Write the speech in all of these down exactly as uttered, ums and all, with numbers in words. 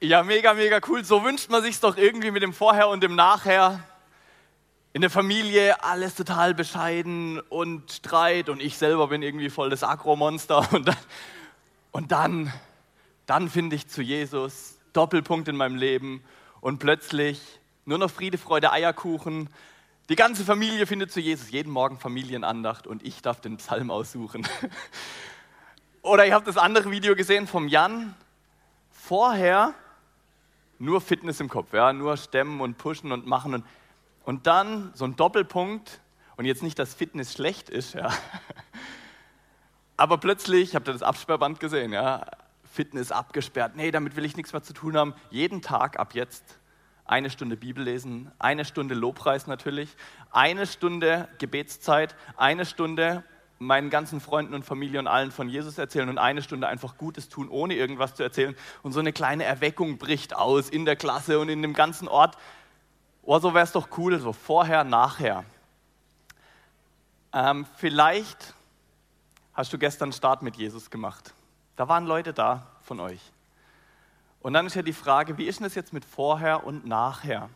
Ja, mega, mega cool. So wünscht man sich's doch irgendwie mit dem Vorher und dem Nachher. In der Familie alles total bescheiden und Streit und ich selber bin irgendwie voll das Agro-Monster. Und dann, und dann, dann finde ich zu Jesus, Doppelpunkt in meinem Leben und plötzlich nur noch Friede, Freude, Eierkuchen. Die ganze Familie findet zu Jesus, jeden Morgen Familienandacht und ich darf den Psalm aussuchen. Oder ihr habt das andere Video gesehen vom Jan. Vorher nur Fitness im Kopf, ja, nur stemmen und pushen und machen und, und dann so ein Doppelpunkt und jetzt nicht, dass Fitness schlecht ist, ja, aber plötzlich, habt ihr das Absperrband gesehen, ja, Fitness abgesperrt, nee, damit will ich nichts mehr zu tun haben, jeden Tag ab jetzt eine Stunde Bibel lesen, eine Stunde Lobpreis natürlich, eine Stunde Gebetszeit, eine Stunde meinen ganzen Freunden und Familie und allen von Jesus erzählen und eine Stunde einfach Gutes tun, ohne irgendwas zu erzählen. Und so eine kleine Erweckung bricht aus in der Klasse und in dem ganzen Ort. Oh, so wäre es doch cool, so vorher, nachher. Ähm, vielleicht hast du gestern einen Start mit Jesus gemacht. Da waren Leute da von euch. Und dann ist ja die Frage, wie ist denn das jetzt mit vorher und nachher?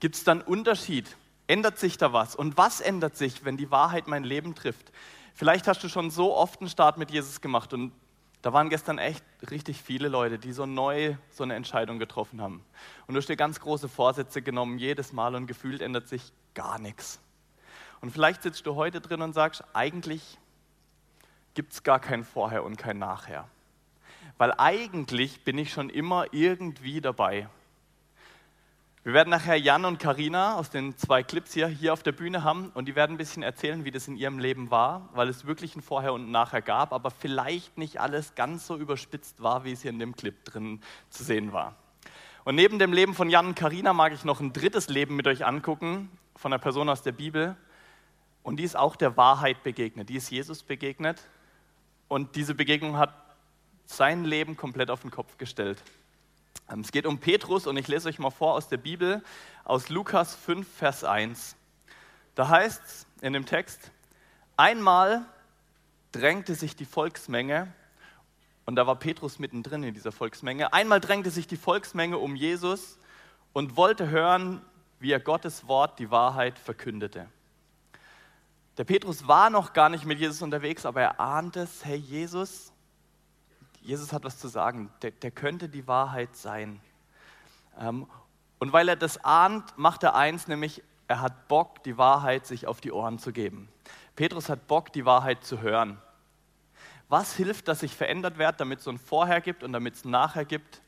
Gibt es da einen Unterschied? Ändert sich da was? Und was ändert sich, wenn die Wahrheit mein Leben trifft? Vielleicht hast du schon so oft einen Start mit Jesus gemacht und da waren gestern echt richtig viele Leute, die so neu so eine Entscheidung getroffen haben. Und du hast dir ganz große Vorsätze genommen, jedes Mal und gefühlt ändert sich gar nichts. Und vielleicht sitzt du heute drin und sagst, eigentlich gibt es gar kein Vorher und kein Nachher. Weil eigentlich bin ich schon immer irgendwie dabei. Wir werden nachher Jan und Carina aus den zwei Clips hier, hier auf der Bühne haben und die werden ein bisschen erzählen, wie das in ihrem Leben war, weil es wirklich ein Vorher und ein Nachher gab, aber vielleicht nicht alles ganz so überspitzt war, wie es hier in dem Clip drin zu sehen war. Und neben dem Leben von Jan und Carina mag ich noch ein drittes Leben mit euch angucken, von einer Person aus der Bibel und die ist auch der Wahrheit begegnet, die ist Jesus begegnet und diese Begegnung hat sein Leben komplett auf den Kopf gestellt. Es geht um Petrus und ich lese euch mal vor aus der Bibel, aus Lukas fünf, Vers eins. Da heißt es in dem Text, einmal drängte sich die Volksmenge, und da war Petrus mittendrin in dieser Volksmenge, einmal drängte sich die Volksmenge um Jesus und wollte hören, wie er Gottes Wort, die Wahrheit, verkündete. Der Petrus war noch gar nicht mit Jesus unterwegs, aber er ahnte es, hey Jesus, Jesus hat was zu sagen, der, der könnte die Wahrheit sein. Ähm, und weil er das ahnt, macht er eins, nämlich er hat Bock, die Wahrheit sich auf die Ohren zu geben. Petrus hat Bock, die Wahrheit zu hören. Was hilft, dass ich verändert werde, damit es so ein Vorher gibt und damit es ein Nachher gibt?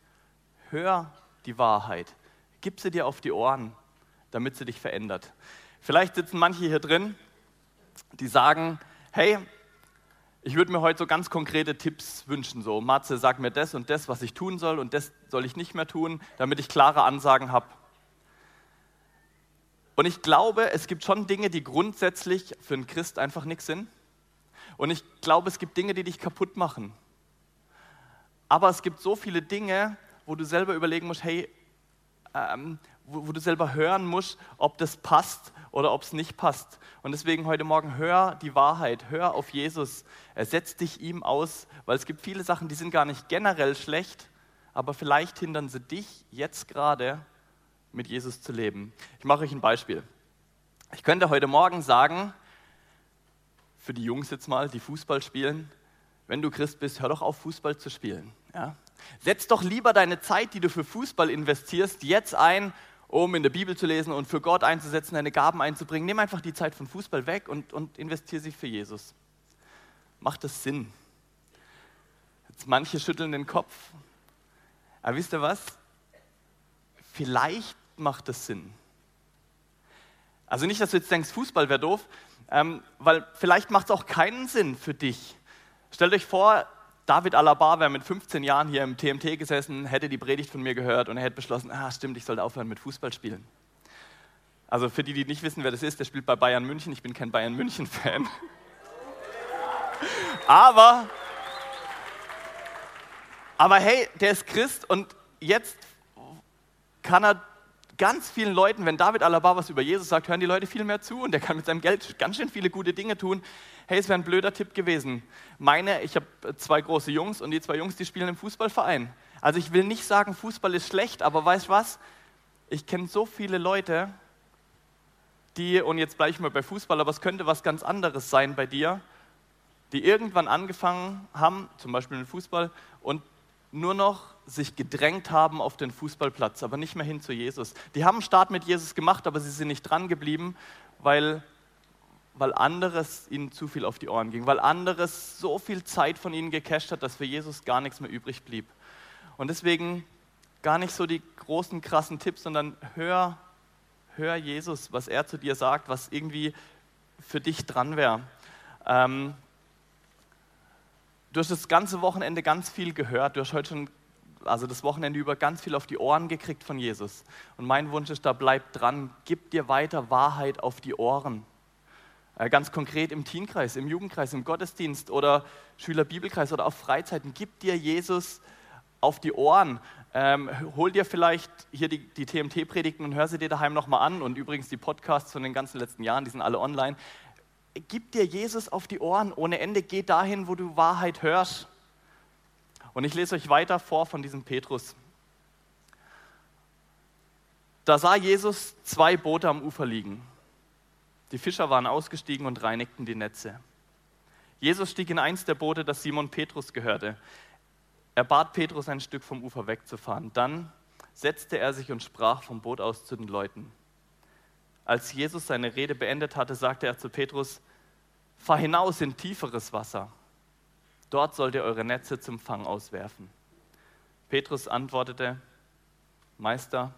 Hör die Wahrheit, gib sie dir auf die Ohren, damit sie dich verändert. Vielleicht sitzen manche hier drin, die sagen, hey, ich würde mir heute so ganz konkrete Tipps wünschen, so Matze, sag mir das und das, was ich tun soll und das soll ich nicht mehr tun, damit ich klare Ansagen habe. Und ich glaube, es gibt schon Dinge, die grundsätzlich für einen Christ einfach nichts sind. Und ich glaube, es gibt Dinge, die dich kaputt machen. Aber es gibt so viele Dinge, wo du selber überlegen musst, hey, ähm, wo, wo du selber hören musst, ob das passt oder ob es nicht passt. Und deswegen heute Morgen, hör die Wahrheit, hör auf Jesus, setz dich ihm aus, weil es gibt viele Sachen, die sind gar nicht generell schlecht, aber vielleicht hindern sie dich jetzt gerade, mit Jesus zu leben. Ich mache euch ein Beispiel. Ich könnte heute Morgen sagen, für die Jungs jetzt mal, die Fußball spielen, wenn du Christ bist, hör doch auf, Fußball zu spielen. Ja? Setz doch lieber deine Zeit, die du für Fußball investierst, jetzt ein, um in der Bibel zu lesen und für Gott einzusetzen, deine Gaben einzubringen. Nimm einfach die Zeit von Fußball weg und, und investiere sie für Jesus. Macht das Sinn? Jetzt manche schütteln den Kopf. Aber wisst ihr was? Vielleicht macht das Sinn. Also nicht, dass du jetzt denkst, Fußball wäre doof, ähm, weil vielleicht macht es auch keinen Sinn für dich. Stellt euch vor, David Alaba wäre mit fünfzehn Jahren hier im T M T gesessen, hätte die Predigt von mir gehört und er hätte beschlossen, ah stimmt, ich sollte aufhören mit Fußball spielen. Also für die, die nicht wissen, wer das ist, der spielt bei Bayern München. Ich bin kein Bayern München-Fan. Aber, aber hey, der ist Christ und jetzt kann er ganz vielen Leuten, wenn David Alaba was über Jesus sagt, hören die Leute viel mehr zu und der kann mit seinem Geld ganz schön viele gute Dinge tun. Hey, es wäre ein blöder Tipp gewesen. Meine, ich habe zwei große Jungs und die zwei Jungs, die spielen im Fußballverein. Also ich will nicht sagen, Fußball ist schlecht, aber weißt du was? Ich kenne so viele Leute, die, und jetzt bleibe ich mal bei Fußball, aber es könnte was ganz anderes sein bei dir, die irgendwann angefangen haben, zum Beispiel mit Fußball, und nur noch sich gedrängt haben auf den Fußballplatz, aber nicht mehr hin zu Jesus. Die haben einen Start mit Jesus gemacht, aber sie sind nicht dran geblieben, weil, weil anderes ihnen zu viel auf die Ohren ging, weil anderes so viel Zeit von ihnen gecasht hat, dass für Jesus gar nichts mehr übrig blieb. Und deswegen gar nicht so die großen, krassen Tipps, sondern hör, hör Jesus, was er zu dir sagt, was irgendwie für dich dran wäre. Ähm, Du hast das ganze Wochenende ganz viel gehört, du hast heute schon, also das Wochenende über, ganz viel auf die Ohren gekriegt von Jesus. Und mein Wunsch ist da, bleib dran, gib dir weiter Wahrheit auf die Ohren. Äh, ganz konkret im Teenkreis, im Jugendkreis, im Gottesdienst oder Schülerbibelkreis oder auf Freizeiten, gib dir Jesus auf die Ohren. Ähm, hol dir vielleicht hier die, die T M T-Predigten und hör sie dir daheim nochmal an. Und übrigens die Podcasts von den ganzen letzten Jahren, die sind alle online. Gib dir Jesus auf die Ohren ohne Ende, geh dahin, wo du Wahrheit hörst. Und ich lese euch weiter vor von diesem Petrus. Da sah Jesus zwei Boote am Ufer liegen. Die Fischer waren ausgestiegen und reinigten die Netze. Jesus stieg in eins der Boote, das Simon Petrus gehörte. Er bat Petrus, ein Stück vom Ufer wegzufahren. Dann setzte er sich und sprach vom Boot aus zu den Leuten. Als Jesus seine Rede beendet hatte, sagte er zu Petrus, fahr hinaus in tieferes Wasser. Dort sollt ihr eure Netze zum Fang auswerfen. Petrus antwortete, Meister,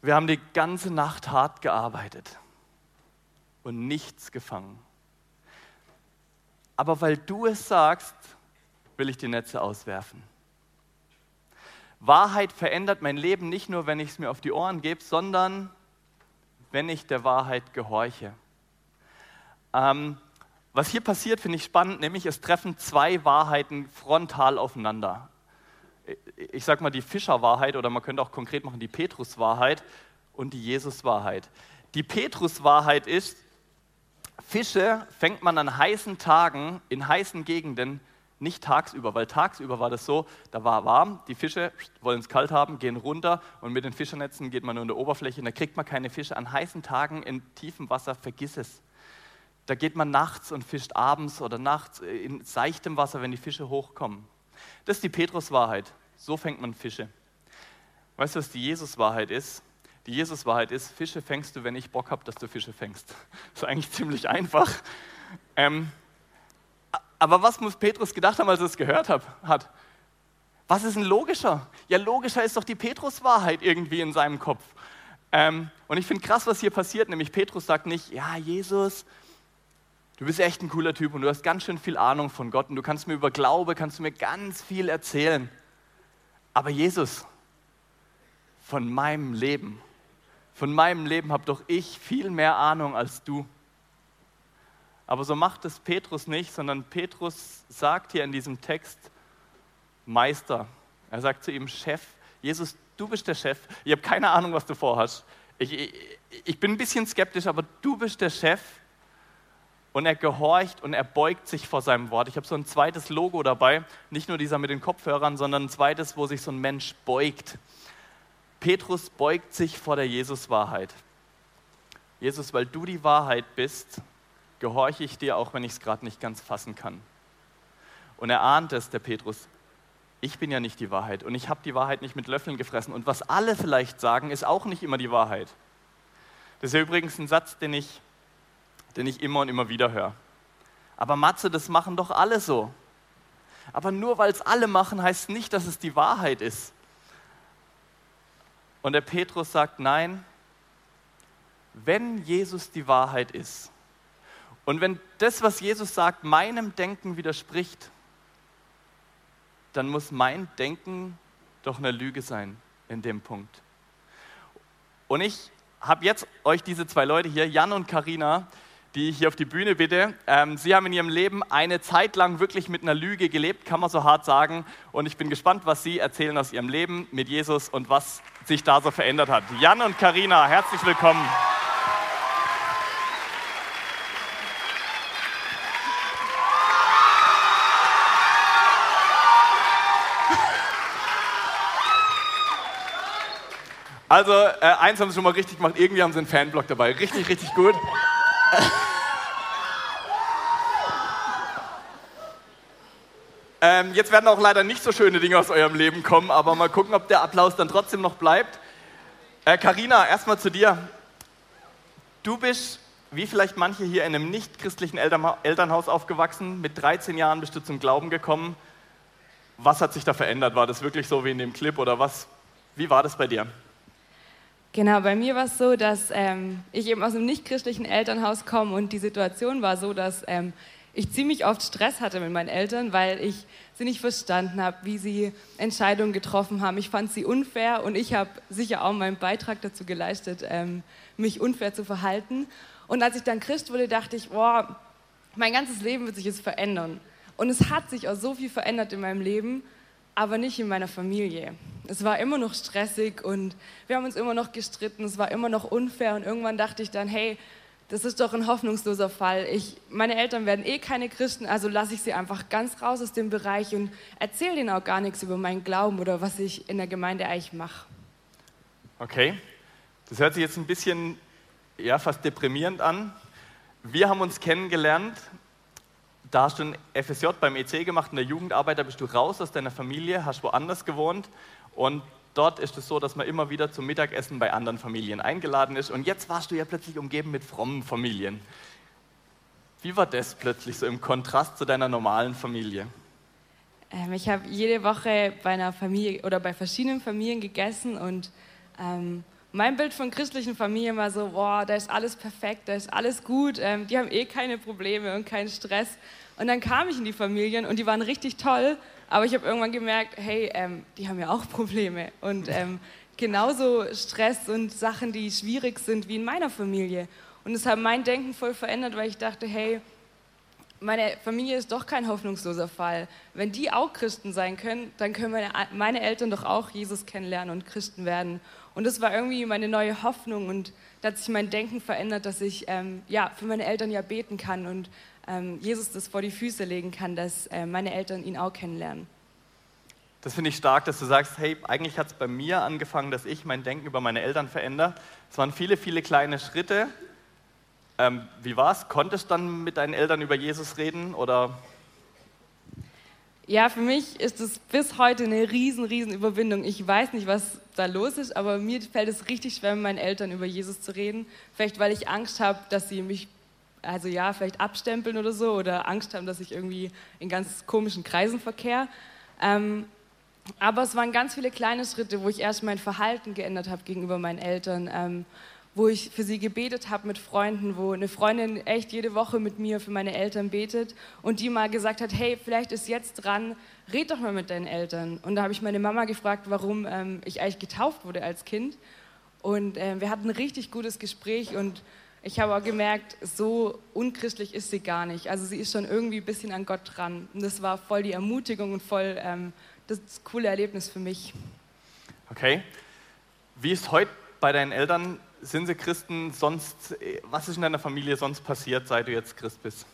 wir haben die ganze Nacht hart gearbeitet und nichts gefangen. Aber weil du es sagst, will ich die Netze auswerfen. Wahrheit verändert mein Leben nicht nur, wenn ich es mir auf die Ohren gebe, sondern wenn ich der Wahrheit gehorche. Ähm, was hier passiert, finde ich spannend, nämlich es treffen zwei Wahrheiten frontal aufeinander. Ich sage mal die Fischerwahrheit oder man könnte auch konkret machen die Petruswahrheit und die Jesuswahrheit. Die Petruswahrheit ist, Fische fängt man an heißen Tagen in heißen Gegenden, nicht tagsüber, weil tagsüber war das so, da war warm, die Fische wollen es kalt haben, gehen runter und mit den Fischernetzen geht man nur in der Oberfläche und da kriegt man keine Fische. An heißen Tagen in tiefem Wasser, vergiss es. Da geht man nachts und fischt abends oder nachts in seichtem Wasser, wenn die Fische hochkommen. Das ist die Petruswahrheit, so fängt man Fische. Weißt du, was die Jesuswahrheit ist? Die Jesuswahrheit ist, Fische fängst du, wenn ich Bock habe, dass du Fische fängst. Das ist eigentlich ziemlich einfach. Ähm, Aber was muss Petrus gedacht haben, als er es gehört hat? Was ist ein logischer? Ja, logischer ist doch die Petrus-Wahrheit irgendwie in seinem Kopf. Ähm, und ich finde krass, was hier passiert. Nämlich Petrus sagt nicht, ja, Jesus, du bist echt ein cooler Typ und du hast ganz schön viel Ahnung von Gott und du kannst mir über Glaube, kannst du mir ganz viel erzählen. Aber Jesus, von meinem Leben, von meinem Leben habe doch ich viel mehr Ahnung als du. Aber so macht es Petrus nicht, sondern Petrus sagt hier in diesem Text, Meister. Er sagt zu ihm, Chef, Jesus, du bist der Chef. Ich habe keine Ahnung, was du vorhast. Ich, ich, ich bin ein bisschen skeptisch, aber du bist der Chef. Und er gehorcht und er beugt sich vor seinem Wort. Ich habe so ein zweites Logo dabei, nicht nur dieser mit den Kopfhörern, sondern ein zweites, wo sich so ein Mensch beugt. Petrus beugt sich vor der Jesus-Wahrheit. Jesus, weil du die Wahrheit bist, gehorche ich dir, auch wenn ich es gerade nicht ganz fassen kann. Und er ahnt es, der Petrus, ich bin ja nicht die Wahrheit und ich habe die Wahrheit nicht mit Löffeln gefressen und was alle vielleicht sagen, ist auch nicht immer die Wahrheit. Das ist ja übrigens ein Satz, den ich, den ich immer und immer wieder höre. Aber Matze, das machen doch alle so. Aber nur weil es alle machen, heißt nicht, dass es die Wahrheit ist. Und der Petrus sagt, nein, wenn Jesus die Wahrheit ist, Und wenn das, was Jesus sagt, meinem Denken widerspricht, dann muss mein Denken doch eine Lüge sein in dem Punkt. Und ich habe jetzt euch diese zwei Leute hier, Jan und Carina, die ich hier auf die Bühne bitte. Ähm, sie haben in ihrem Leben eine Zeit lang wirklich mit einer Lüge gelebt, kann man so hart sagen. Und ich bin gespannt, was sie erzählen aus ihrem Leben mit Jesus und was sich da so verändert hat. Jan und Carina, herzlich willkommen. Also, äh, eins haben sie schon mal richtig gemacht, irgendwie haben sie einen Fanblock dabei. Richtig, richtig gut. ähm, jetzt werden auch leider nicht so schöne Dinge aus eurem Leben kommen, aber mal gucken, ob der Applaus dann trotzdem noch bleibt. Äh, Carina, erstmal zu dir. Du bist, wie vielleicht manche hier, in einem nicht-christlichen Elternha- Elternhaus aufgewachsen. Mit dreizehn Jahren bist du zum Glauben gekommen. Was hat sich da verändert? War das wirklich so wie in dem Clip oder was? Wie war das bei dir? Genau, bei mir war es so, dass ähm, ich eben aus einem nicht-christlichen Elternhaus komme und die Situation war so, dass ähm, ich ziemlich oft Stress hatte mit meinen Eltern, weil ich sie nicht verstanden habe, wie sie Entscheidungen getroffen haben. Ich fand sie unfair und ich habe sicher auch meinen Beitrag dazu geleistet, ähm, mich unfair zu verhalten. Und als ich dann Christ wurde, dachte ich, boah, mein ganzes Leben wird sich jetzt verändern. Und es hat sich auch so viel verändert in meinem Leben, aber nicht in meiner Familie. Es war immer noch stressig und wir haben uns immer noch gestritten, es war immer noch unfair und irgendwann dachte ich dann, hey, das ist doch ein hoffnungsloser Fall. Ich, meine Eltern werden eh keine Christen, also lasse ich sie einfach ganz raus aus dem Bereich und erzähle denen auch gar nichts über meinen Glauben oder was ich in der Gemeinde eigentlich mache. Okay, das hört sich jetzt ein bisschen, ja, fast deprimierend an. Wir haben uns kennengelernt. Da hast du ein F S J beim E C gemacht, in der Jugendarbeit, da bist du raus aus deiner Familie, hast woanders gewohnt und dort ist es so, dass man immer wieder zum Mittagessen bei anderen Familien eingeladen ist und jetzt warst du ja plötzlich umgeben mit frommen Familien. Wie war das plötzlich so im Kontrast zu deiner normalen Familie? Ähm, ich habe jede Woche bei einer Familie oder bei verschiedenen Familien gegessen und ähm mein Bild von christlichen Familien war so, boah, da ist alles perfekt, da ist alles gut, ähm, die haben eh keine Probleme und keinen Stress. Und dann kam ich in die Familien und die waren richtig toll, aber ich habe irgendwann gemerkt, hey, ähm, die haben ja auch Probleme und ähm, genauso Stress und Sachen, die schwierig sind wie in meiner Familie. Und das hat mein Denken voll verändert, weil ich dachte, hey, meine Familie ist doch kein hoffnungsloser Fall. Wenn die auch Christen sein können, dann können meine, meine Eltern doch auch Jesus kennenlernen und Christen werden. Und das war irgendwie meine neue Hoffnung und da hat sich mein Denken verändert, dass ich ähm, ja, für meine Eltern ja beten kann und ähm, Jesus das vor die Füße legen kann, dass äh, meine Eltern ihn auch kennenlernen. Das finde ich stark, dass du sagst, hey, eigentlich hat es bei mir angefangen, dass ich mein Denken über meine Eltern verändere. Es waren viele, viele kleine Schritte. Ähm, wie war's? Konntest du dann mit deinen Eltern über Jesus reden oder... Ja, für mich ist es bis heute eine riesen, riesen Überwindung. Ich weiß nicht, was da los ist, aber mir fällt es richtig schwer, mit meinen Eltern über Jesus zu reden. Vielleicht, weil ich Angst habe, dass sie mich, also ja, vielleicht abstempeln oder so, oder Angst haben, dass ich irgendwie in ganz komischen Kreisen verkehre. Ähm, aber es waren ganz viele kleine Schritte, wo ich erst mein Verhalten geändert habe gegenüber meinen Eltern, ähm, wo ich für sie gebetet habe mit Freunden, wo eine Freundin echt jede Woche mit mir für meine Eltern betet und die mal gesagt hat, hey, vielleicht ist jetzt dran, red doch mal mit deinen Eltern. Und da habe ich meine Mama gefragt, warum ähm, ich eigentlich getauft wurde als Kind. Und äh, wir hatten ein richtig gutes Gespräch und ich habe auch gemerkt, so unchristlich ist sie gar nicht. Also sie ist schon irgendwie ein bisschen an Gott dran. Und das war voll die Ermutigung und voll ähm, das coole Erlebnis für mich. Okay. Wie ist heute bei deinen Eltern? Sind sie Christen? Sonst, was ist in deiner Familie sonst passiert, seit du jetzt Christ bist?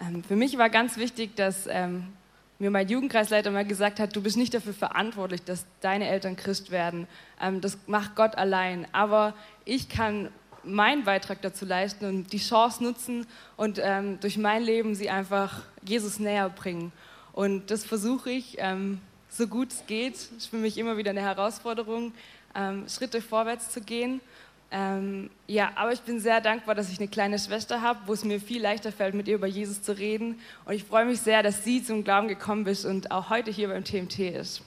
Ähm, für mich war ganz wichtig, dass ähm, mir mein Jugendkreisleiter mal gesagt hat, du bist nicht dafür verantwortlich, dass deine Eltern Christ werden. Ähm, das macht Gott allein. Aber ich kann meinen Beitrag dazu leisten und die Chance nutzen und ähm, durch mein Leben sie einfach Jesus näher bringen. Und das versuche ich, ähm, so gut es geht. Das ist für mich immer wieder eine Herausforderung. Ähm, Schritte vorwärts zu gehen. Ähm, ja, aber ich bin sehr dankbar, dass ich eine kleine Schwester habe, wo es mir viel leichter fällt, mit ihr über Jesus zu reden. Und ich freue mich sehr, dass sie zum Glauben gekommen ist und auch heute hier beim T M T ist.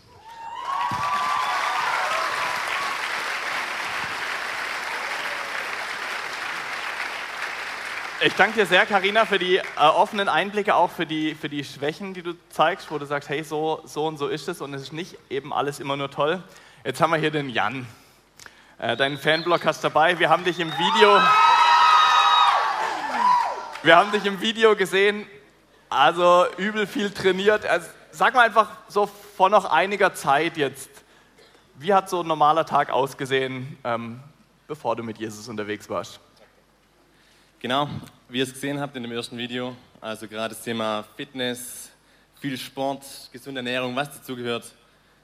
Ich danke dir sehr, Carina, für die äh, offenen Einblicke, auch für die, für die Schwächen, die du zeigst, wo du sagst, hey, so, so und so ist es und es ist nicht eben alles immer nur toll. Jetzt haben wir hier den Jan. Äh, deinen Fanblog hast du dabei. Wir haben dich im Video, wir haben dich im Video gesehen, also übel viel trainiert. Also, sag mal einfach so vor noch einiger Zeit jetzt, wie hat so ein normaler Tag ausgesehen, ähm, bevor du mit Jesus unterwegs warst? Genau, wie ihr es gesehen habt in dem ersten Video, also gerade das Thema Fitness, viel Sport, gesunde Ernährung, was dazugehört,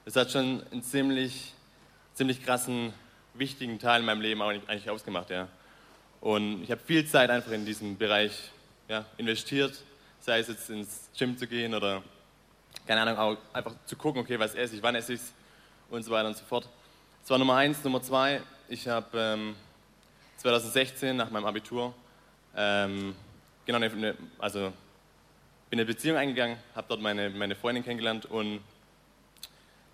das hat schon einen ziemlich, ziemlich krassen, wichtigen Teil in meinem Leben eigentlich ausgemacht. Ja. Und ich habe viel Zeit einfach in diesem Bereich ja, investiert, sei es jetzt ins Gym zu gehen oder, keine Ahnung, auch einfach zu gucken, okay, was esse ich, wann esse ich es und so weiter und so fort. Das war Nummer eins. Nummer zwei, ich habe ähm, zwanzig sechzehn nach meinem Abitur Ähm, genau, ne, also bin in eine Beziehung eingegangen, habe dort meine, meine Freundin kennengelernt und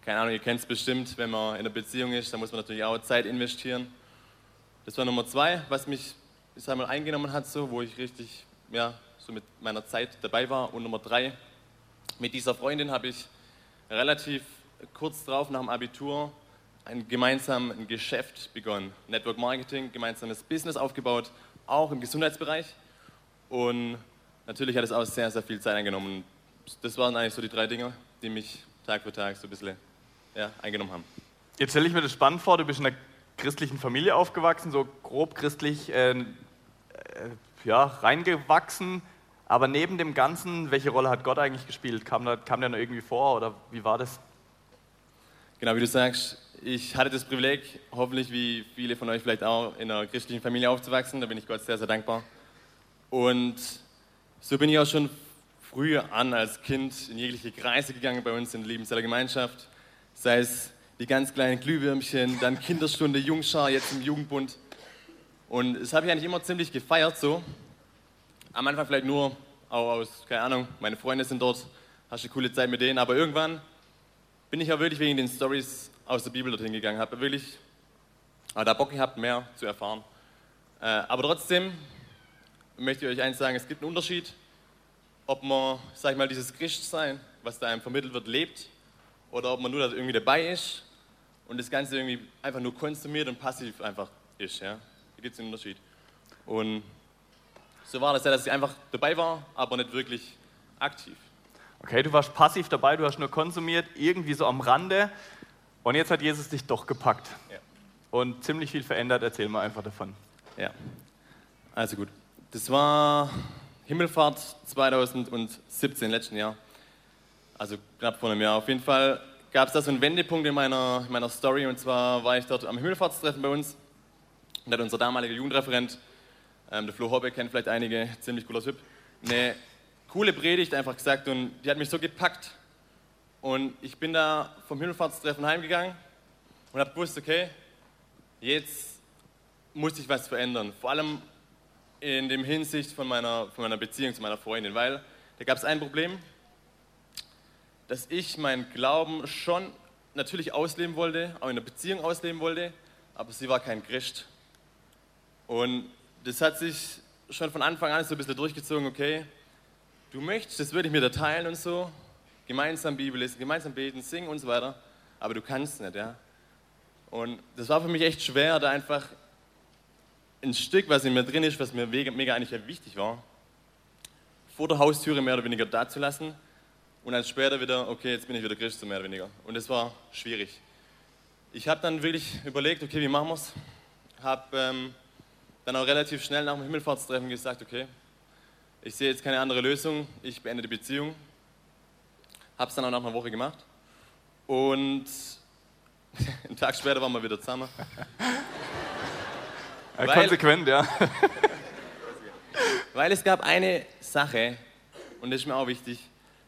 keine Ahnung, ihr kennt es bestimmt, wenn man in einer Beziehung ist, dann muss man natürlich auch Zeit investieren. Das war Nummer zwei, was mich, ich sag mal, eingenommen hat, so, wo ich richtig ja, so mit meiner Zeit dabei war. Und Nummer drei, mit dieser Freundin habe ich relativ kurz drauf nach dem Abitur ein gemeinsames Geschäft begonnen. Network Marketing, gemeinsames Business aufgebaut, auch im Gesundheitsbereich, und natürlich hat es auch sehr, sehr viel Zeit eingenommen. Das waren eigentlich so die drei Dinge, die mich Tag für Tag so ein bisschen ja, eingenommen haben. Jetzt stelle ich mir das spannend vor, du bist in einer christlichen Familie aufgewachsen, so grob christlich äh, äh, ja, reingewachsen, aber neben dem Ganzen, welche Rolle hat Gott eigentlich gespielt? Kam, da, kam der noch irgendwie vor oder wie war das? Genau, wie du sagst, ich hatte das Privileg, hoffentlich wie viele von euch vielleicht auch, in einer christlichen Familie aufzuwachsen. Da bin ich Gott sehr, sehr dankbar. Und so bin ich auch schon früh an als Kind in jegliche Kreise gegangen bei uns in der Liebenzeller Gemeinschaft. Sei es die ganz kleinen Glühwürmchen, dann Kinderstunde, Jungschar, jetzt im Jugendbund. Und das habe ich eigentlich immer ziemlich gefeiert so. Am Anfang vielleicht nur, auch aus, keine Ahnung, meine Freunde sind dort, hast du eine coole Zeit mit denen, aber irgendwann bin ich auch wirklich wegen den Storys aus der Bibel dorthin gegangen, habe wirklich da Bock gehabt, mehr zu erfahren. Äh, aber trotzdem möchte ich euch eins sagen, es gibt einen Unterschied, ob man, sag ich mal, dieses Christsein, was da einem vermittelt wird, lebt, oder ob man nur da irgendwie dabei ist und das Ganze irgendwie einfach nur konsumiert und passiv einfach ist. Ja? Da gibt es einen Unterschied. Und so war das ja, dass ich einfach dabei war, aber nicht wirklich aktiv. Okay, du warst passiv dabei, du hast nur konsumiert, irgendwie so am Rande. Und jetzt hat Jesus dich doch gepackt ja. und ziemlich viel verändert. Erzähl mal einfach davon. Ja, also gut. Das war Himmelfahrt zwanzig siebzehn, letzten Jahr. Also knapp vor einem Jahr. Auf jeden Fall gab es da so einen Wendepunkt in meiner, in meiner Story. Und zwar war ich dort am Himmelfahrtstreffen bei uns. Und da hat unser damaliger Jugendreferent, ähm, der Flo Hobbe, kennt vielleicht einige, ziemlich cooler Typ, eine coole Predigt einfach gesagt. Und die hat mich so gepackt. Und ich bin da vom Himmelfahrtstreffen heimgegangen und habe gewusst, okay, jetzt muss ich was verändern. Vor allem in der Hinsicht von meiner, von meiner Beziehung zu meiner Freundin, weil da gab es ein Problem, dass ich meinen Glauben schon natürlich ausleben wollte, auch in der Beziehung ausleben wollte, aber sie war kein Christ. Und das hat sich schon von Anfang an so ein bisschen durchgezogen, okay, du möchtest, das würde ich mir da teilen und so, gemeinsam Bibel lesen, gemeinsam beten, singen und so weiter, aber du kannst nicht, ja. Und das war für mich echt schwer, da einfach ein Stück, was in mir drin ist, was mir mega eigentlich wichtig war, vor der Haustüre mehr oder weniger da zu lassen und dann später wieder, okay, jetzt bin ich wieder Christ, so mehr oder weniger. Und das war schwierig. Ich habe dann wirklich überlegt, okay, wie machen wir es? Habe ähm, dann auch relativ schnell nach dem Himmelfahrtstreffen gesagt, okay, ich sehe jetzt keine andere Lösung, ich beende die Beziehung. Habe es dann auch nach einer Woche gemacht und einen Tag später waren wir wieder zusammen. Ja, weil, konsequent, ja. Weil es gab eine Sache, und das ist mir auch wichtig,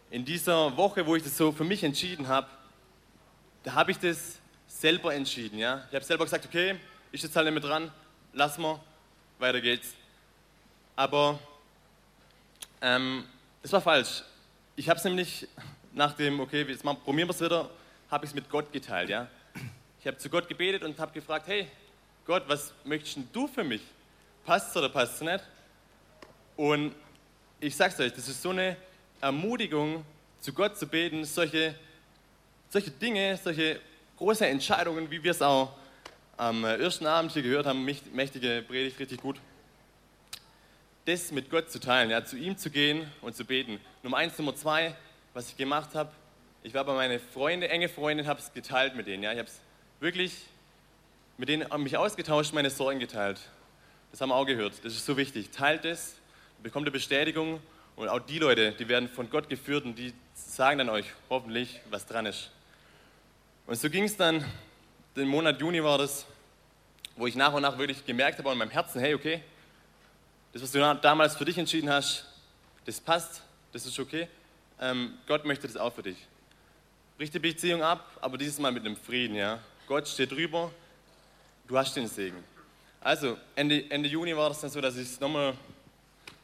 in dieser Woche, wo ich das so für mich entschieden habe, da habe ich das selber entschieden. Ja? Ich habe selber gesagt, okay, ich sitze halt nicht mehr dran, lass mal, weiter geht's. Aber ähm, das war falsch. Ich habe es nämlich nach dem, okay, jetzt mal, probieren wir es wieder, habe ich es mit Gott geteilt, ja. Ich habe zu Gott gebetet und habe gefragt, hey, Gott, was möchtest du für mich? Passt es oder passt es nicht? Und ich sag's euch, das ist so eine Ermutigung, zu Gott zu beten, solche, solche Dinge, solche große Entscheidungen, wie wir es auch am ersten Abend hier gehört haben, mächtige Predigt, richtig gut, das mit Gott zu teilen, ja, zu ihm zu gehen und zu beten. Nummer eins, Nummer zwei, was ich gemacht habe, ich war bei meinen Freunden, enge Freundin, habe es geteilt mit denen, ja, ich habe es wirklich mit denen mich ausgetauscht, meine Sorgen geteilt. Das haben wir auch gehört, das ist so wichtig. Teilt es, bekommt eine Bestätigung und auch die Leute, die werden von Gott geführt und die sagen dann euch hoffentlich, was dran ist. Und so ging es dann, den Monat Juni war das, wo ich nach und nach wirklich gemerkt habe in meinem Herzen, hey, okay, das, was du damals für dich entschieden hast, das passt, das ist okay, ähm, Gott möchte das auch für dich. Richte Beziehung ab, aber dieses Mal mit einem Frieden, ja. Gott steht drüber, du hast den Segen. Also, Ende, Ende Juni war das dann so, dass ich es nochmal,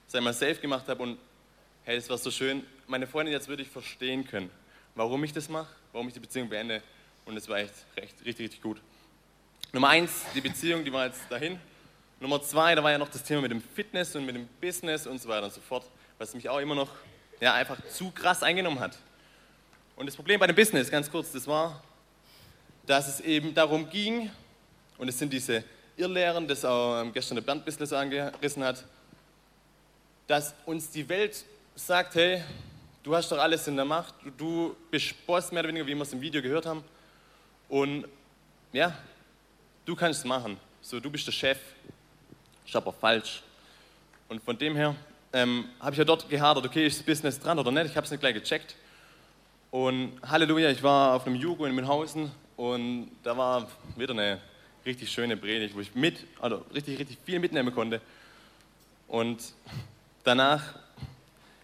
sag mal, safe gemacht habe und hey, das war so schön. Meine Freundin jetzt wirklich verstehen können, warum ich das mache, warum ich die Beziehung beende und es war echt recht, richtig, richtig gut. Nummer eins, die Beziehung, die war jetzt dahin. Nummer zwei, da war ja noch das Thema mit dem Fitness und mit dem Business und so weiter und so fort, was mich auch immer noch ja, einfach zu krass eingenommen hat. Und das Problem bei dem Business, ganz kurz, das war, dass es eben darum ging, und es sind diese Irrlehren, das auch gestern der Bernd ein bisschen so angerissen hat, dass uns die Welt sagt, hey, du hast doch alles in der Macht, du bist Boss, mehr oder weniger, wie wir es im Video gehört haben, und ja, du kannst es machen, so, du bist der Chef, ist aber falsch. Und von dem her ähm, habe ich ja dort gehadert, okay, ist das Business dran oder nicht, ich habe es nicht gleich gecheckt. Und Halleluja, ich war auf einem Jugo in Münchenhausen und da war wieder eine richtig schöne Predigt, wo ich mit, also richtig, richtig viel mitnehmen konnte. Und danach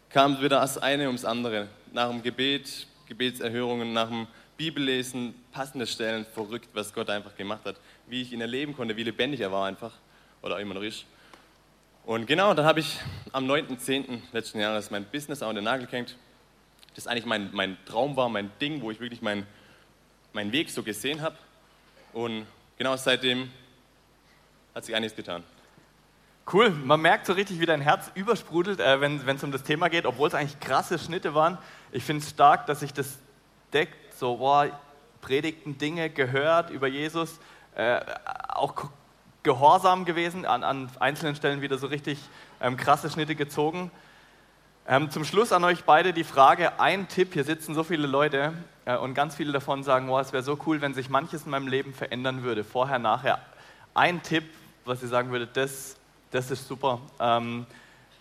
kam wieder das eine ums andere. Nach dem Gebet, Gebetserhörungen, nach dem Bibellesen, passende Stellen, verrückt, was Gott einfach gemacht hat. Wie ich ihn erleben konnte, wie lebendig er war einfach. Oder auch immer noch ist. Und genau, dann habe ich am neunten zehnten letzten Jahres mein Business auch in den Nagel gehängt. Das eigentlich mein, mein Traum war, mein Ding, wo ich wirklich meinen mein Weg so gesehen habe. Und genau seitdem hat sich einiges getan. Cool, man merkt so richtig, wie dein Herz übersprudelt, äh, wenn es um das Thema geht, obwohl es eigentlich krasse Schnitte waren. Ich finde es stark, dass sich das deckt, so boah, Predigten, Dinge gehört über Jesus, äh, auch gehorsam gewesen, an, an einzelnen Stellen wieder so richtig ähm, krasse Schnitte gezogen. Ähm, zum Schluss an euch beide die Frage, ein Tipp, hier sitzen so viele Leute äh, und ganz viele davon sagen, oh, es wäre so cool, wenn sich manches in meinem Leben verändern würde, vorher, nachher. Ein Tipp, was ihr sagen würdet, das, das ist super, ähm,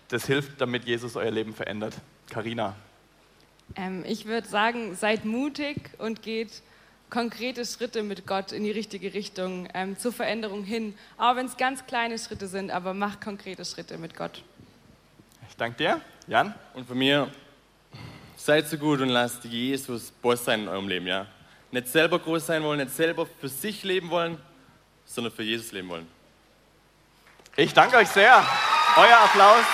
das hilft, damit Jesus euer Leben verändert. Carina. Ähm, ich würde sagen, seid mutig und geht konkrete Schritte mit Gott in die richtige Richtung, ähm, zur Veränderung hin, auch wenn es ganz kleine Schritte sind, aber macht konkrete Schritte mit Gott. Ich danke dir. Jan? Und von mir, seid so gut und lasst Jesus Boss sein in eurem Leben, ja? Nicht selber groß sein wollen, nicht selber für sich leben wollen, sondern für Jesus leben wollen. Ich danke euch sehr. Euer Applaus.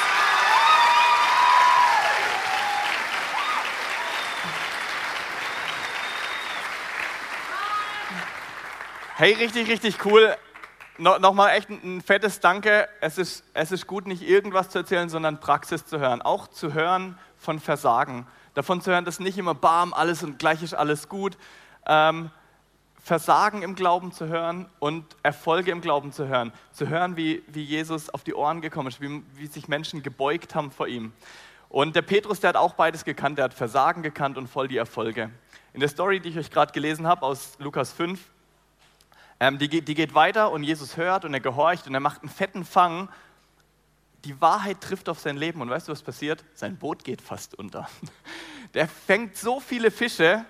Hey, richtig, richtig cool. No, Nochmal echt ein, ein fettes Danke. Es ist, es ist gut, nicht irgendwas zu erzählen, sondern Praxis zu hören. Auch zu hören von Versagen. Davon zu hören, dass nicht immer bam, alles und gleich ist alles gut. Ähm, Versagen im Glauben zu hören und Erfolge im Glauben zu hören. Zu hören, wie, wie Jesus auf die Ohren gekommen ist, wie, wie sich Menschen gebeugt haben vor ihm. Und der Petrus, der hat auch beides gekannt. Der hat Versagen gekannt und voll die Erfolge. In der Story, die ich euch gerade gelesen habe, aus Lukas fünf, Ähm, die, die geht weiter und Jesus hört und er gehorcht und er macht einen fetten Fang. Die Wahrheit trifft auf sein Leben und weißt du, was passiert? Sein Boot geht fast unter. Der fängt so viele Fische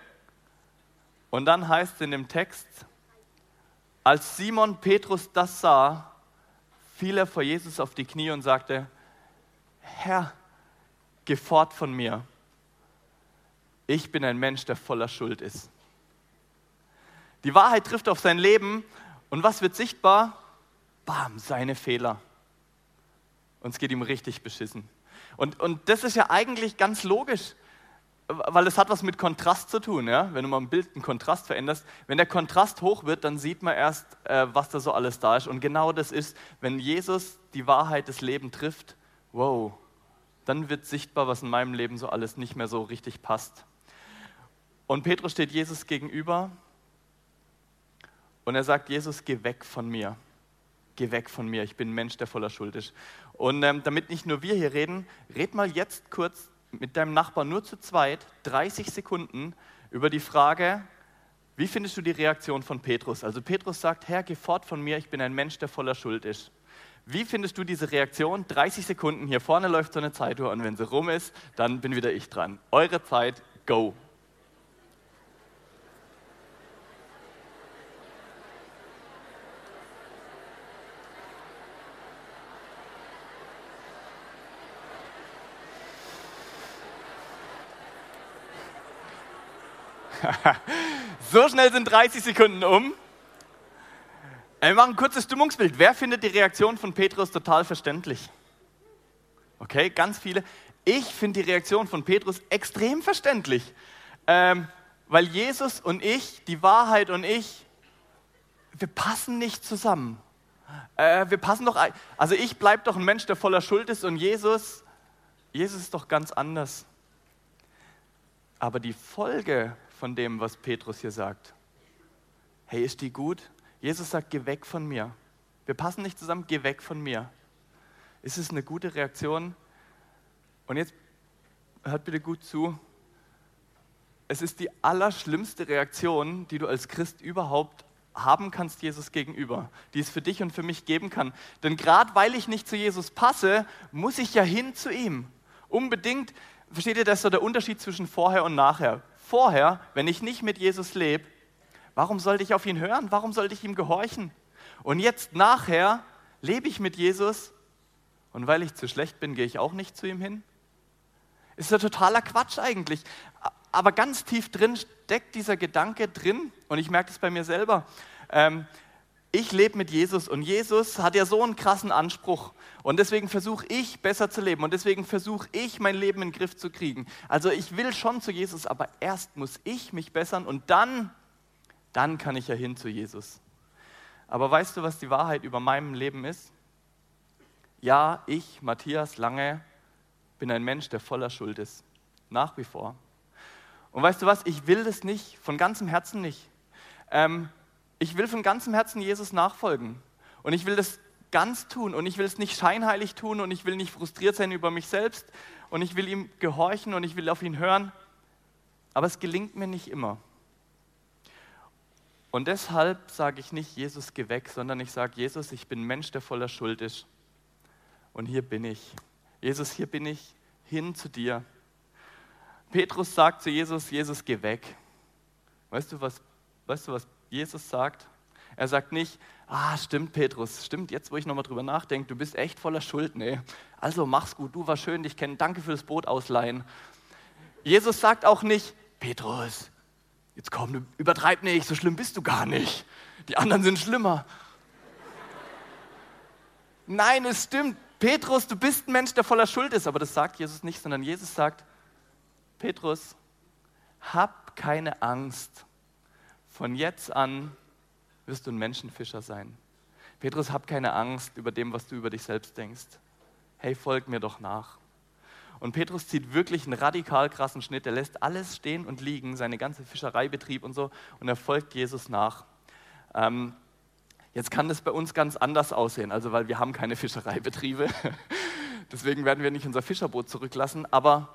und dann heißt es in dem Text, als Simon Petrus das sah, fiel er vor Jesus auf die Knie und sagte, Herr, geh fort von mir. Ich bin ein Mensch, der voller Schuld ist. Die Wahrheit trifft auf sein Leben und was wird sichtbar? Bam, seine Fehler. Und es geht ihm richtig beschissen. Und, und das ist ja eigentlich ganz logisch, weil es hat was mit Kontrast zu tun. Ja? Wenn du mal im Bild einen Kontrast veränderst, wenn der Kontrast hoch wird, dann sieht man erst, äh, was da so alles da ist. Und genau das ist, wenn Jesus die Wahrheit des Lebens trifft, wow, dann wird sichtbar, was in meinem Leben so alles nicht mehr so richtig passt. Und Petrus steht Jesus gegenüber und er sagt, Jesus, geh weg von mir. Geh weg von mir, ich bin ein Mensch, der voller Schuld ist. Und ähm, damit nicht nur wir hier reden, red mal jetzt kurz mit deinem Nachbarn nur zu zweit, dreißig Sekunden, über die Frage, wie findest du die Reaktion von Petrus? Also Petrus sagt, Herr, geh fort von mir, ich bin ein Mensch, der voller Schuld ist. Wie findest du diese Reaktion? dreißig Sekunden, hier vorne läuft so eine Zeituhr und wenn sie rum ist, dann bin wieder ich dran. Eure Zeit, go! So schnell sind dreißig Sekunden um. Wir machen ein kurzes Stimmungsbild. Wer findet die Reaktion von Petrus total verständlich? Okay, ganz viele. Ich finde die Reaktion von Petrus extrem verständlich, ähm, weil Jesus und ich, die Wahrheit und ich, wir passen nicht zusammen. Äh, wir passen doch, also ich bleibe doch ein Mensch, der voller Schuld ist und Jesus, Jesus ist doch ganz anders. Aber die Folge von dem, was Petrus hier sagt, hey, ist die gut? Jesus sagt, geh weg von mir. Wir passen nicht zusammen, geh weg von mir. Ist es eine gute Reaktion? Und jetzt hört bitte gut zu. Es ist die allerschlimmste Reaktion, die du als Christ überhaupt haben kannst Jesus gegenüber, die es für dich und für mich geben kann. Denn gerade weil ich nicht zu Jesus passe, muss ich ja hin zu ihm. Unbedingt. Versteht ihr, das ist so der Unterschied zwischen vorher und nachher. Vorher, wenn ich nicht mit Jesus lebe, warum sollte ich auf ihn hören? Warum sollte ich ihm gehorchen? Und jetzt nachher lebe ich mit Jesus und weil ich zu schlecht bin, gehe ich auch nicht zu ihm hin? Ist ja totaler Quatsch eigentlich. Aber ganz tief drin steckt dieser Gedanke drin und ich merke das bei mir selber. Ähm, Ich lebe mit Jesus und Jesus hat ja so einen krassen Anspruch und deswegen versuche ich besser zu leben und deswegen versuche ich mein Leben in den Griff zu kriegen. Also ich will schon zu Jesus, aber erst muss ich mich bessern und dann, dann kann ich ja hin zu Jesus. Aber weißt du, was die Wahrheit über meinem Leben ist? Ja, ich, Matthias Lange, bin ein Mensch, der voller Schuld ist. Nach wie vor. Und weißt du was, ich will das nicht, von ganzem Herzen nicht. Ähm, Ich will von ganzem Herzen Jesus nachfolgen und ich will das ganz tun und ich will es nicht scheinheilig tun und ich will nicht frustriert sein über mich selbst und ich will ihm gehorchen und ich will auf ihn hören, aber es gelingt mir nicht immer. Und deshalb sage ich nicht, Jesus, geh weg, sondern ich sage, Jesus, ich bin ein Mensch, der voller Schuld ist und hier bin ich. Jesus, hier bin ich, hin zu dir. Petrus sagt zu Jesus, Jesus, geh weg. Weißt du, was, weißt du, was Jesus sagt, er sagt nicht, ah, stimmt Petrus, stimmt, jetzt wo ich nochmal drüber nachdenke, du bist echt voller Schuld, nee, also mach's gut, du war schön, dich kennen, danke fürs Boot ausleihen. Jesus sagt auch nicht, Petrus, jetzt komm, übertreib nicht, so schlimm bist du gar nicht, die anderen sind schlimmer. Nein, es stimmt, Petrus, du bist ein Mensch, der voller Schuld ist, aber das sagt Jesus nicht, sondern Jesus sagt, Petrus, hab keine Angst. Von jetzt an wirst du ein Menschenfischer sein. Petrus, hab keine Angst über dem, was du über dich selbst denkst. Hey, folg mir doch nach. Und Petrus zieht wirklich einen radikal krassen Schnitt. Er lässt alles stehen und liegen, seinen ganzen Fischereibetrieb und so, und er folgt Jesus nach. Ähm, jetzt kann das bei uns ganz anders aussehen, also weil wir haben keine Fischereibetriebe. Deswegen werden wir nicht unser Fischerboot zurücklassen, aber...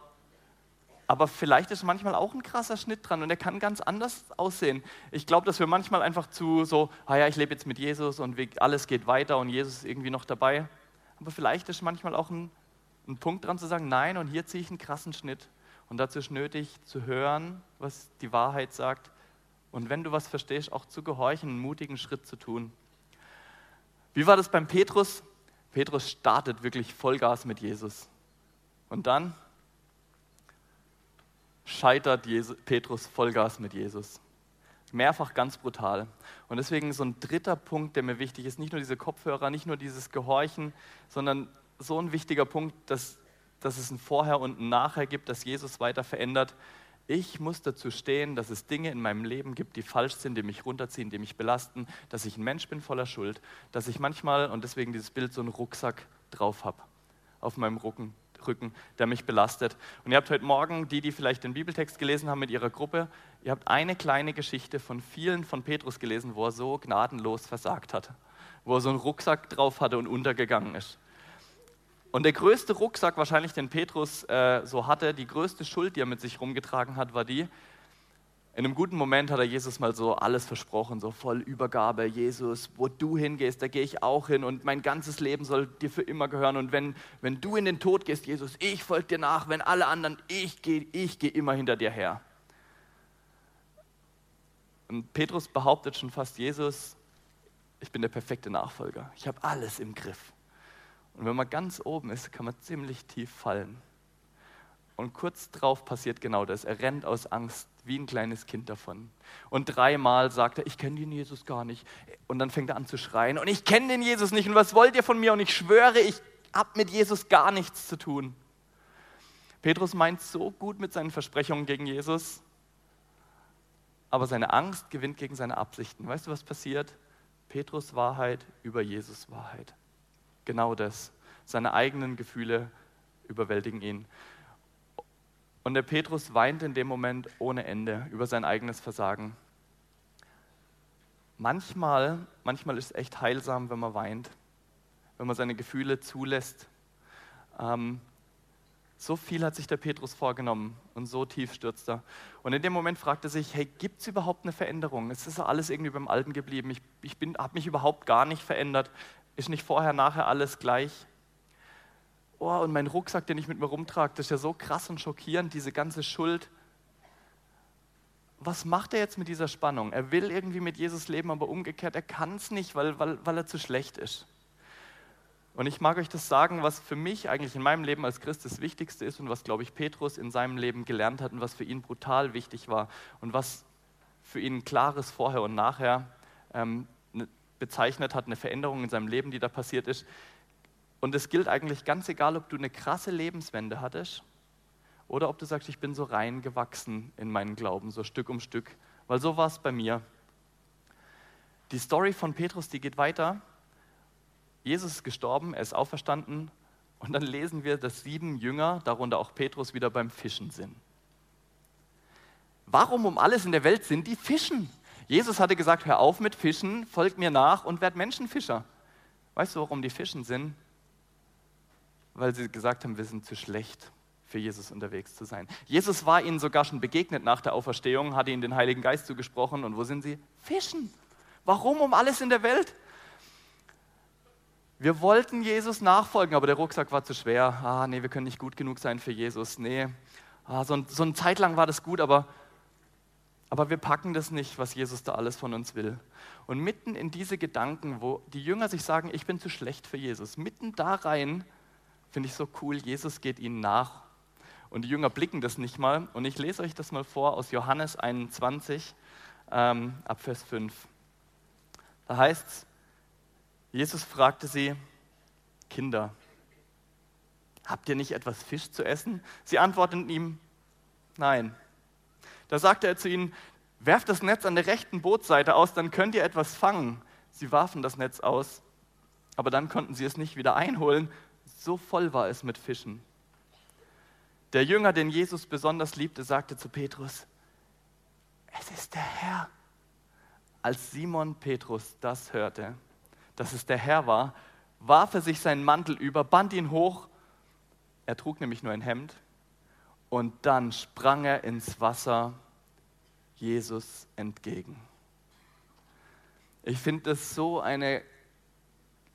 Aber vielleicht ist manchmal auch ein krasser Schnitt dran und der kann ganz anders aussehen. Ich glaube, dass wir manchmal einfach zu so, ah ja, ich lebe jetzt mit Jesus und alles geht weiter und Jesus ist irgendwie noch dabei. Aber vielleicht ist manchmal auch ein, ein Punkt dran zu sagen, nein, und hier ziehe ich einen krassen Schnitt. Und dazu ist nötig zu hören, was die Wahrheit sagt. Und wenn du was verstehst, auch zu gehorchen, einen mutigen Schritt zu tun. Wie war das beim Petrus? Petrus startet wirklich Vollgas mit Jesus. Und dann... scheitert Jesus, Petrus Vollgas mit Jesus. Mehrfach ganz brutal. Und deswegen so ein dritter Punkt, der mir wichtig ist, nicht nur diese Kopfhörer, nicht nur dieses Gehorchen, sondern so ein wichtiger Punkt, dass, dass es ein Vorher und ein Nachher gibt, dass Jesus weiter verändert. Ich muss dazu stehen, dass es Dinge in meinem Leben gibt, die falsch sind, die mich runterziehen, die mich belasten, dass ich ein Mensch bin voller Schuld, dass ich manchmal, und deswegen dieses Bild, so einen Rucksack drauf habe, auf meinem Rücken. Rücken, der mich belastet. Und ihr habt heute Morgen, die, die vielleicht den Bibeltext gelesen haben mit ihrer Gruppe, ihr habt eine kleine Geschichte von vielen von Petrus gelesen, wo er so gnadenlos versagt hat, wo er so einen Rucksack drauf hatte und untergegangen ist. Und der größte Rucksack wahrscheinlich, den Petrus äh, so hatte, die größte Schuld, die er mit sich rumgetragen hat, war die, in einem guten Moment hat er Jesus mal so alles versprochen, so voll Übergabe. Jesus, wo du hingehst, da gehe ich auch hin und mein ganzes Leben soll dir für immer gehören. Und wenn, wenn du in den Tod gehst, Jesus, ich folge dir nach, wenn alle anderen, ich gehe ich gehe immer hinter dir her. Und Petrus behauptet schon fast, Jesus, ich bin der perfekte Nachfolger, ich habe alles im Griff. Und wenn man ganz oben ist, kann man ziemlich tief fallen. Und kurz drauf passiert genau das. Er rennt aus Angst wie ein kleines Kind davon. Und dreimal sagt er, ich kenne den Jesus gar nicht. Und dann fängt er an zu schreien. Und ich kenne den Jesus nicht. Und was wollt ihr von mir? Und ich schwöre, ich habe mit Jesus gar nichts zu tun. Petrus meint so gut mit seinen Versprechungen gegen Jesus. Aber seine Angst gewinnt gegen seine Absichten. Weißt du, was passiert? Petrus Wahrheit über Jesus Wahrheit. Genau das. Seine eigenen Gefühle überwältigen ihn. Und der Petrus weint in dem Moment ohne Ende über sein eigenes Versagen. Manchmal, manchmal ist es echt heilsam, wenn man weint, wenn man seine Gefühle zulässt. Ähm, so viel hat sich der Petrus vorgenommen und so tief stürzt er. Und in dem Moment fragt er sich, hey, gibt es überhaupt eine Veränderung? Es ist alles irgendwie beim Alten geblieben. Ich, ich habe mich überhaupt gar nicht verändert. Ist nicht vorher, nachher alles gleich? Oh, und mein Rucksack, den ich mit mir rumtrage, das ist ja so krass und schockierend, diese ganze Schuld. Was macht er jetzt mit dieser Spannung? Er will irgendwie mit Jesus leben, aber umgekehrt, er kann es nicht, weil, weil, weil er zu schlecht ist. Und ich mag euch das sagen, was für mich eigentlich in meinem Leben als Christ das Wichtigste ist und was, glaube ich, Petrus in seinem Leben gelernt hat und was für ihn brutal wichtig war und was für ihn ein klares Vorher und Nachher ähm, bezeichnet hat, eine Veränderung in seinem Leben, die da passiert ist. Und es gilt eigentlich ganz egal, ob du eine krasse Lebenswende hattest oder ob du sagst, ich bin so rein gewachsen in meinen Glauben, so Stück um Stück, weil so war es bei mir. Die Story von Petrus, die geht weiter. Jesus ist gestorben, er ist auferstanden und dann lesen wir, dass sieben Jünger, darunter auch Petrus, wieder beim Fischen sind. Warum um alles in der Welt sind die Fischen? Jesus hatte gesagt, hör auf mit Fischen, folgt mir nach und werd Menschenfischer. Weißt du, warum die Fischen sind? Weil sie gesagt haben, wir sind zu schlecht, für Jesus unterwegs zu sein. Jesus war ihnen sogar schon begegnet nach der Auferstehung, hatte ihnen den Heiligen Geist zugesprochen. Und wo sind sie? Fischen. Warum um alles in der Welt? Wir wollten Jesus nachfolgen, aber der Rucksack war zu schwer. Ah, nee, wir können nicht gut genug sein für Jesus. Nee, ah, so, ein, so eine Zeit lang war das gut, aber, aber wir packen das nicht, was Jesus da alles von uns will. Und mitten in diese Gedanken, wo die Jünger sich sagen, ich bin zu schlecht für Jesus, mitten da rein, finde ich so cool, Jesus geht ihnen nach. Und die Jünger blicken das nicht mal. Und ich lese euch das mal vor aus Johannes einundzwanzig, ähm, ab Vers fünf. Da heißt es, Jesus fragte sie, Kinder, habt ihr nicht etwas Fisch zu essen? Sie antworteten ihm, nein. Da sagte er zu ihnen, werft das Netz an der rechten Bootsseite aus, dann könnt ihr etwas fangen. Sie warfen das Netz aus, aber dann konnten sie es nicht wieder einholen. So voll war es mit Fischen. Der Jünger, den Jesus besonders liebte, sagte zu Petrus, es ist der Herr. Als Simon Petrus das hörte, dass es der Herr war, warf er sich seinen Mantel über, band ihn hoch, er trug nämlich nur ein Hemd, und dann sprang er ins Wasser Jesus entgegen. Ich finde das so eine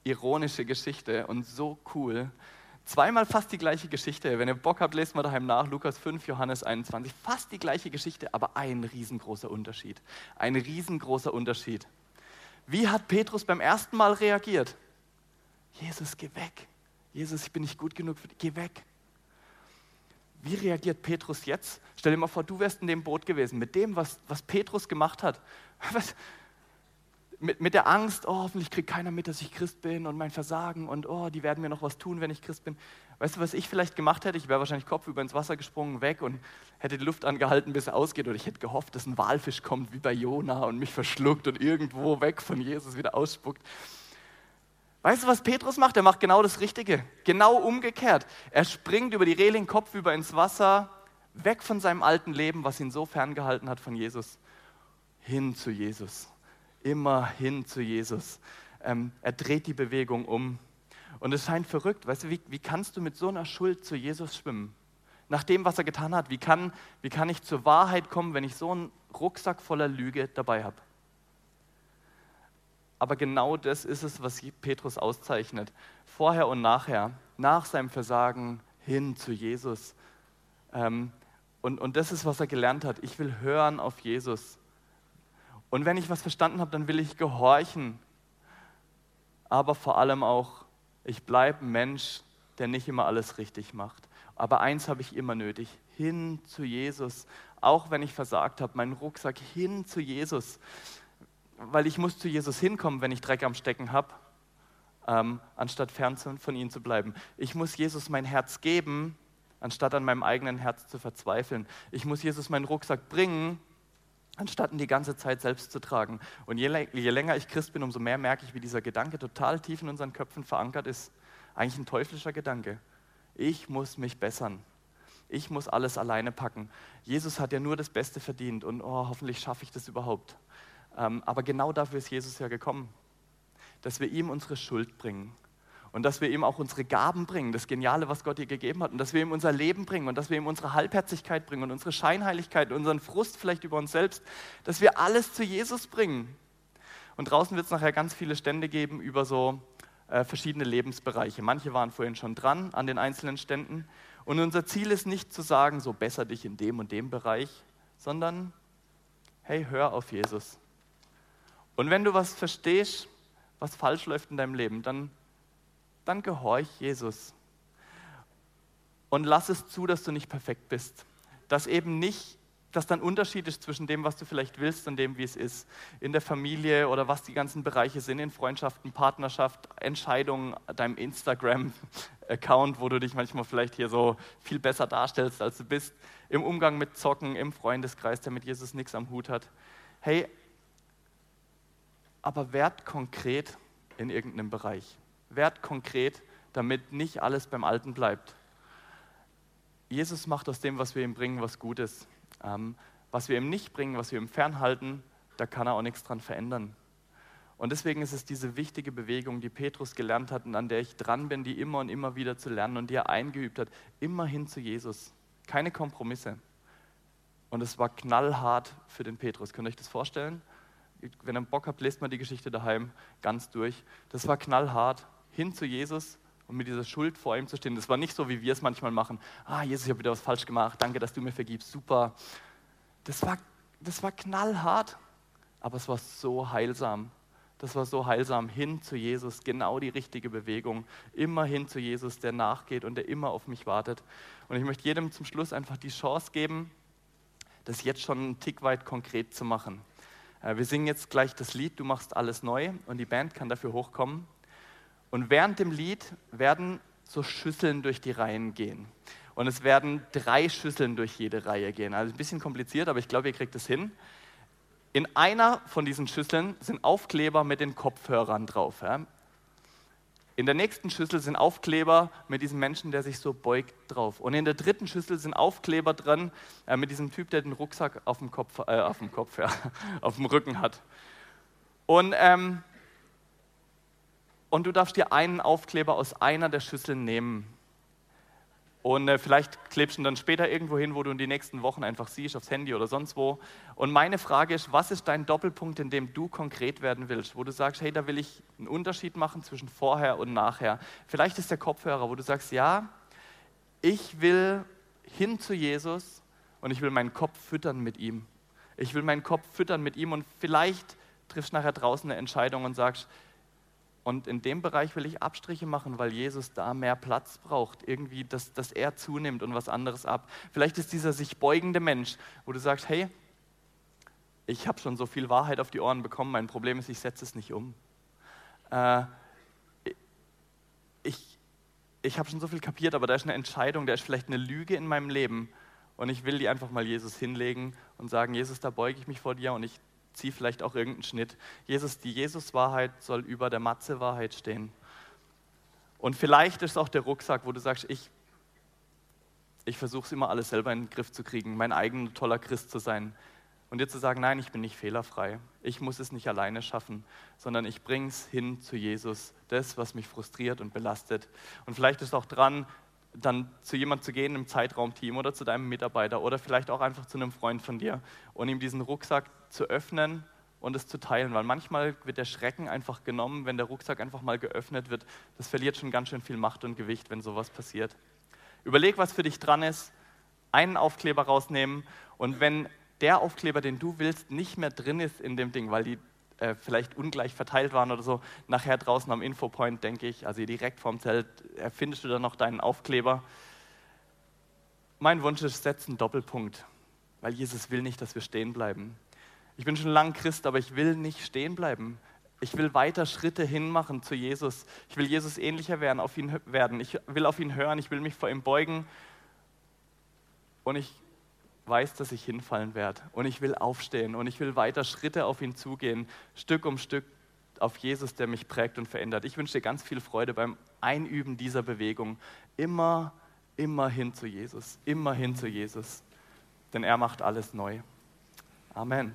ironische Geschichte und so cool. Zweimal fast die gleiche Geschichte. Wenn ihr Bock habt, lest mal daheim nach. Lukas fünf, Johannes einundzwanzig. Fast die gleiche Geschichte, aber ein riesengroßer Unterschied. Ein riesengroßer Unterschied. Wie hat Petrus beim ersten Mal reagiert? Jesus, geh weg. Jesus, ich bin nicht gut genug für dich. Geh weg. Wie reagiert Petrus jetzt? Stell dir mal vor, du wärst in dem Boot gewesen. Mit dem, was, was Petrus gemacht hat. Was? Mit, mit der Angst, oh, hoffentlich kriegt keiner mit, dass ich Christ bin und mein Versagen und oh, die werden mir noch was tun, wenn ich Christ bin. Weißt du, was ich vielleicht gemacht hätte? Ich wäre wahrscheinlich kopfüber ins Wasser gesprungen, weg und hätte die Luft angehalten, bis er ausgeht. Oder ich hätte gehofft, dass ein Walfisch kommt, wie bei Jona und mich verschluckt und irgendwo weg von Jesus wieder ausspuckt. Weißt du, was Petrus macht? Er macht genau das Richtige, genau umgekehrt. Er springt über die Reling kopfüber ins Wasser, weg von seinem alten Leben, was ihn so ferngehalten hat von Jesus, hin zu Jesus, immer hin zu Jesus. Ähm, er dreht die Bewegung um und es scheint verrückt. Weißt du, wie, wie kannst du mit so einer Schuld zu Jesus schwimmen? Nach dem, was er getan hat, wie kann, wie kann ich zur Wahrheit kommen, wenn ich so einen Rucksack voller Lüge dabei habe? Aber genau das ist es, was Petrus auszeichnet. Vorher und nachher, nach seinem Versagen hin zu Jesus. Ähm, und, und das ist, was er gelernt hat. Ich will hören auf Jesus. Und wenn ich was verstanden habe, dann will ich gehorchen. Aber vor allem auch, ich bleibe ein Mensch, der nicht immer alles richtig macht. Aber eins habe ich immer nötig, hin zu Jesus. Auch wenn ich versagt habe, meinen Rucksack hin zu Jesus. Weil ich muss zu Jesus hinkommen, wenn ich Dreck am Stecken habe, ähm, anstatt fern von ihm zu bleiben. Ich muss Jesus mein Herz geben, anstatt an meinem eigenen Herz zu verzweifeln. Ich muss Jesus meinen Rucksack bringen, anstatt ihn die ganze Zeit selbst zu tragen. Und je, je länger ich Christ bin, umso mehr merke ich, wie dieser Gedanke total tief in unseren Köpfen verankert ist. Eigentlich ein teuflischer Gedanke. Ich muss mich bessern. Ich muss alles alleine packen. Jesus hat ja nur das Beste verdient und oh, hoffentlich schaffe ich das überhaupt. Aber genau dafür ist Jesus ja gekommen, dass wir ihm unsere Schuld bringen und dass wir ihm auch unsere Gaben bringen, das Geniale, was Gott dir gegeben hat, und dass wir ihm unser Leben bringen und dass wir ihm unsere Halbherzigkeit bringen und unsere Scheinheiligkeit und unseren Frust vielleicht über uns selbst, dass wir alles zu Jesus bringen. Und draußen wird es nachher ganz viele Stände geben über so äh, verschiedene Lebensbereiche. Manche waren vorhin schon dran an den einzelnen Ständen. Und unser Ziel ist nicht zu sagen, so besser dich in dem und dem Bereich, sondern hey, hör auf Jesus. Und wenn du was verstehst, was falsch läuft in deinem Leben, dann, dann gehorch Jesus. Und lass es zu, dass du nicht perfekt bist. Dass eben nicht, dass dann Unterschied ist zwischen dem, was du vielleicht willst und dem, wie es ist. In der Familie oder was die ganzen Bereiche sind, in Freundschaften, Partnerschaft, Entscheidungen, deinem Instagram-Account, wo du dich manchmal vielleicht hier so viel besser darstellst, als du bist. Im Umgang mit Zocken, im Freundeskreis, der mit Jesus nichts am Hut hat. Hey, aber werd konkret in irgendeinem Bereich. Werd konkret, damit nicht alles beim Alten bleibt. Jesus macht aus dem, was wir ihm bringen, was Gutes. Ähm, was wir ihm nicht bringen, was wir ihm fernhalten, da kann er auch nichts dran verändern. Und deswegen ist es diese wichtige Bewegung, die Petrus gelernt hat und an der ich dran bin, die immer und immer wieder zu lernen und die er eingeübt hat. Immer hin zu Jesus. Keine Kompromisse. Und es war knallhart für den Petrus. Könnt ihr euch das vorstellen? Wenn ihr Bock habt, lest mal die Geschichte daheim ganz durch. Das war knallhart, hin zu Jesus und mit dieser Schuld vor ihm zu stehen. Das war nicht so, wie wir es manchmal machen. Ah, Jesus, ich habe wieder was falsch gemacht. Danke, dass du mir vergibst. Super. Das war, das war knallhart, aber es war so heilsam. Das war so heilsam, hin zu Jesus, genau die richtige Bewegung. Immer hin zu Jesus, der nachgeht und der immer auf mich wartet. Und ich möchte jedem zum Schluss einfach die Chance geben, das jetzt schon einen Tick weit konkret zu machen. Wir singen jetzt gleich das Lied, du machst alles neu, und die Band kann dafür hochkommen. Und während dem Lied werden so Schüsseln durch die Reihen gehen. Und es werden drei Schüsseln durch jede Reihe gehen. Also ein bisschen kompliziert, aber ich glaube, ihr kriegt es hin. In einer von diesen Schüsseln sind Aufkleber mit den Kopfhörern drauf. Ja? In der nächsten Schüssel sind Aufkleber mit diesem Menschen, der sich so beugt, drauf. Und in der dritten Schüssel sind Aufkleber dran äh, mit diesem Typ, der den Rucksack auf dem Kopf, äh, auf dem Kopf, ja, auf dem Rücken hat. Und, ähm, und du darfst dir einen Aufkleber aus einer der Schüsseln nehmen. Und äh, vielleicht klebst du ihn dann später irgendwo hin, wo du in die nächsten Wochen einfach siehst, aufs Handy oder sonst wo. Und meine Frage ist, was ist dein Doppelpunkt, in dem du konkret werden willst? Wo du sagst, hey, da will ich einen Unterschied machen zwischen vorher und nachher. Vielleicht ist der Kopfhörer, wo du sagst, ja, ich will hin zu Jesus und ich will meinen Kopf füttern mit ihm. Ich will meinen Kopf füttern mit ihm, und vielleicht triffst du nachher draußen eine Entscheidung und sagst, und in dem Bereich will ich Abstriche machen, weil Jesus da mehr Platz braucht. Irgendwie, dass, dass er zunimmt und was anderes ab. Vielleicht ist dieser sich beugende Mensch, wo du sagst, hey, ich habe schon so viel Wahrheit auf die Ohren bekommen, mein Problem ist, ich setze es nicht um. Äh, ich ich habe schon so viel kapiert, aber da ist eine Entscheidung, da ist vielleicht eine Lüge in meinem Leben. Und ich will die einfach mal Jesus hinlegen und sagen, Jesus, da beuge ich mich vor dir und ich zieh vielleicht auch irgendeinen Schnitt. Jesus, die Jesus-Wahrheit soll über der Matze-Wahrheit stehen. Und vielleicht ist es auch der Rucksack, wo du sagst, ich, ich versuche es immer alles selber in den Griff zu kriegen, mein eigener toller Christ zu sein. Und dir zu sagen, nein, ich bin nicht fehlerfrei. Ich muss es nicht alleine schaffen, sondern ich bringe es hin zu Jesus. Das, was mich frustriert und belastet. Und vielleicht ist auch dran, dann zu jemandem zu gehen im Zeitraumteam oder zu deinem Mitarbeiter oder vielleicht auch einfach zu einem Freund von dir und ihm diesen Rucksack zu öffnen und es zu teilen. Weil manchmal wird der Schrecken einfach genommen, wenn der Rucksack einfach mal geöffnet wird. Das verliert schon ganz schön viel Macht und Gewicht, wenn sowas passiert. Überleg, was für dich dran ist. Einen Aufkleber rausnehmen und wenn der Aufkleber, den du willst, nicht mehr drin ist in dem Ding, weil die äh, vielleicht ungleich verteilt waren oder so, nachher draußen am Infopoint, denke ich, also direkt vorm Zelt, erfindest du dann noch deinen Aufkleber. Mein Wunsch ist, setz einen Doppelpunkt, weil Jesus will nicht, dass wir stehen bleiben. Ich bin schon lange Christ, aber ich will nicht stehen bleiben. Ich will weiter Schritte hinmachen zu Jesus. Ich will Jesus ähnlicher werden, auf ihn werden. Ich will auf ihn hören, ich will mich vor ihm beugen und ich weiß, dass ich hinfallen werde und ich will aufstehen und ich will weiter Schritte auf ihn zugehen, Stück um Stück auf Jesus, der mich prägt und verändert. Ich wünsche dir ganz viel Freude beim Einüben dieser Bewegung. Immer, immer hin zu Jesus, immer hin zu Jesus, denn er macht alles neu. Amen.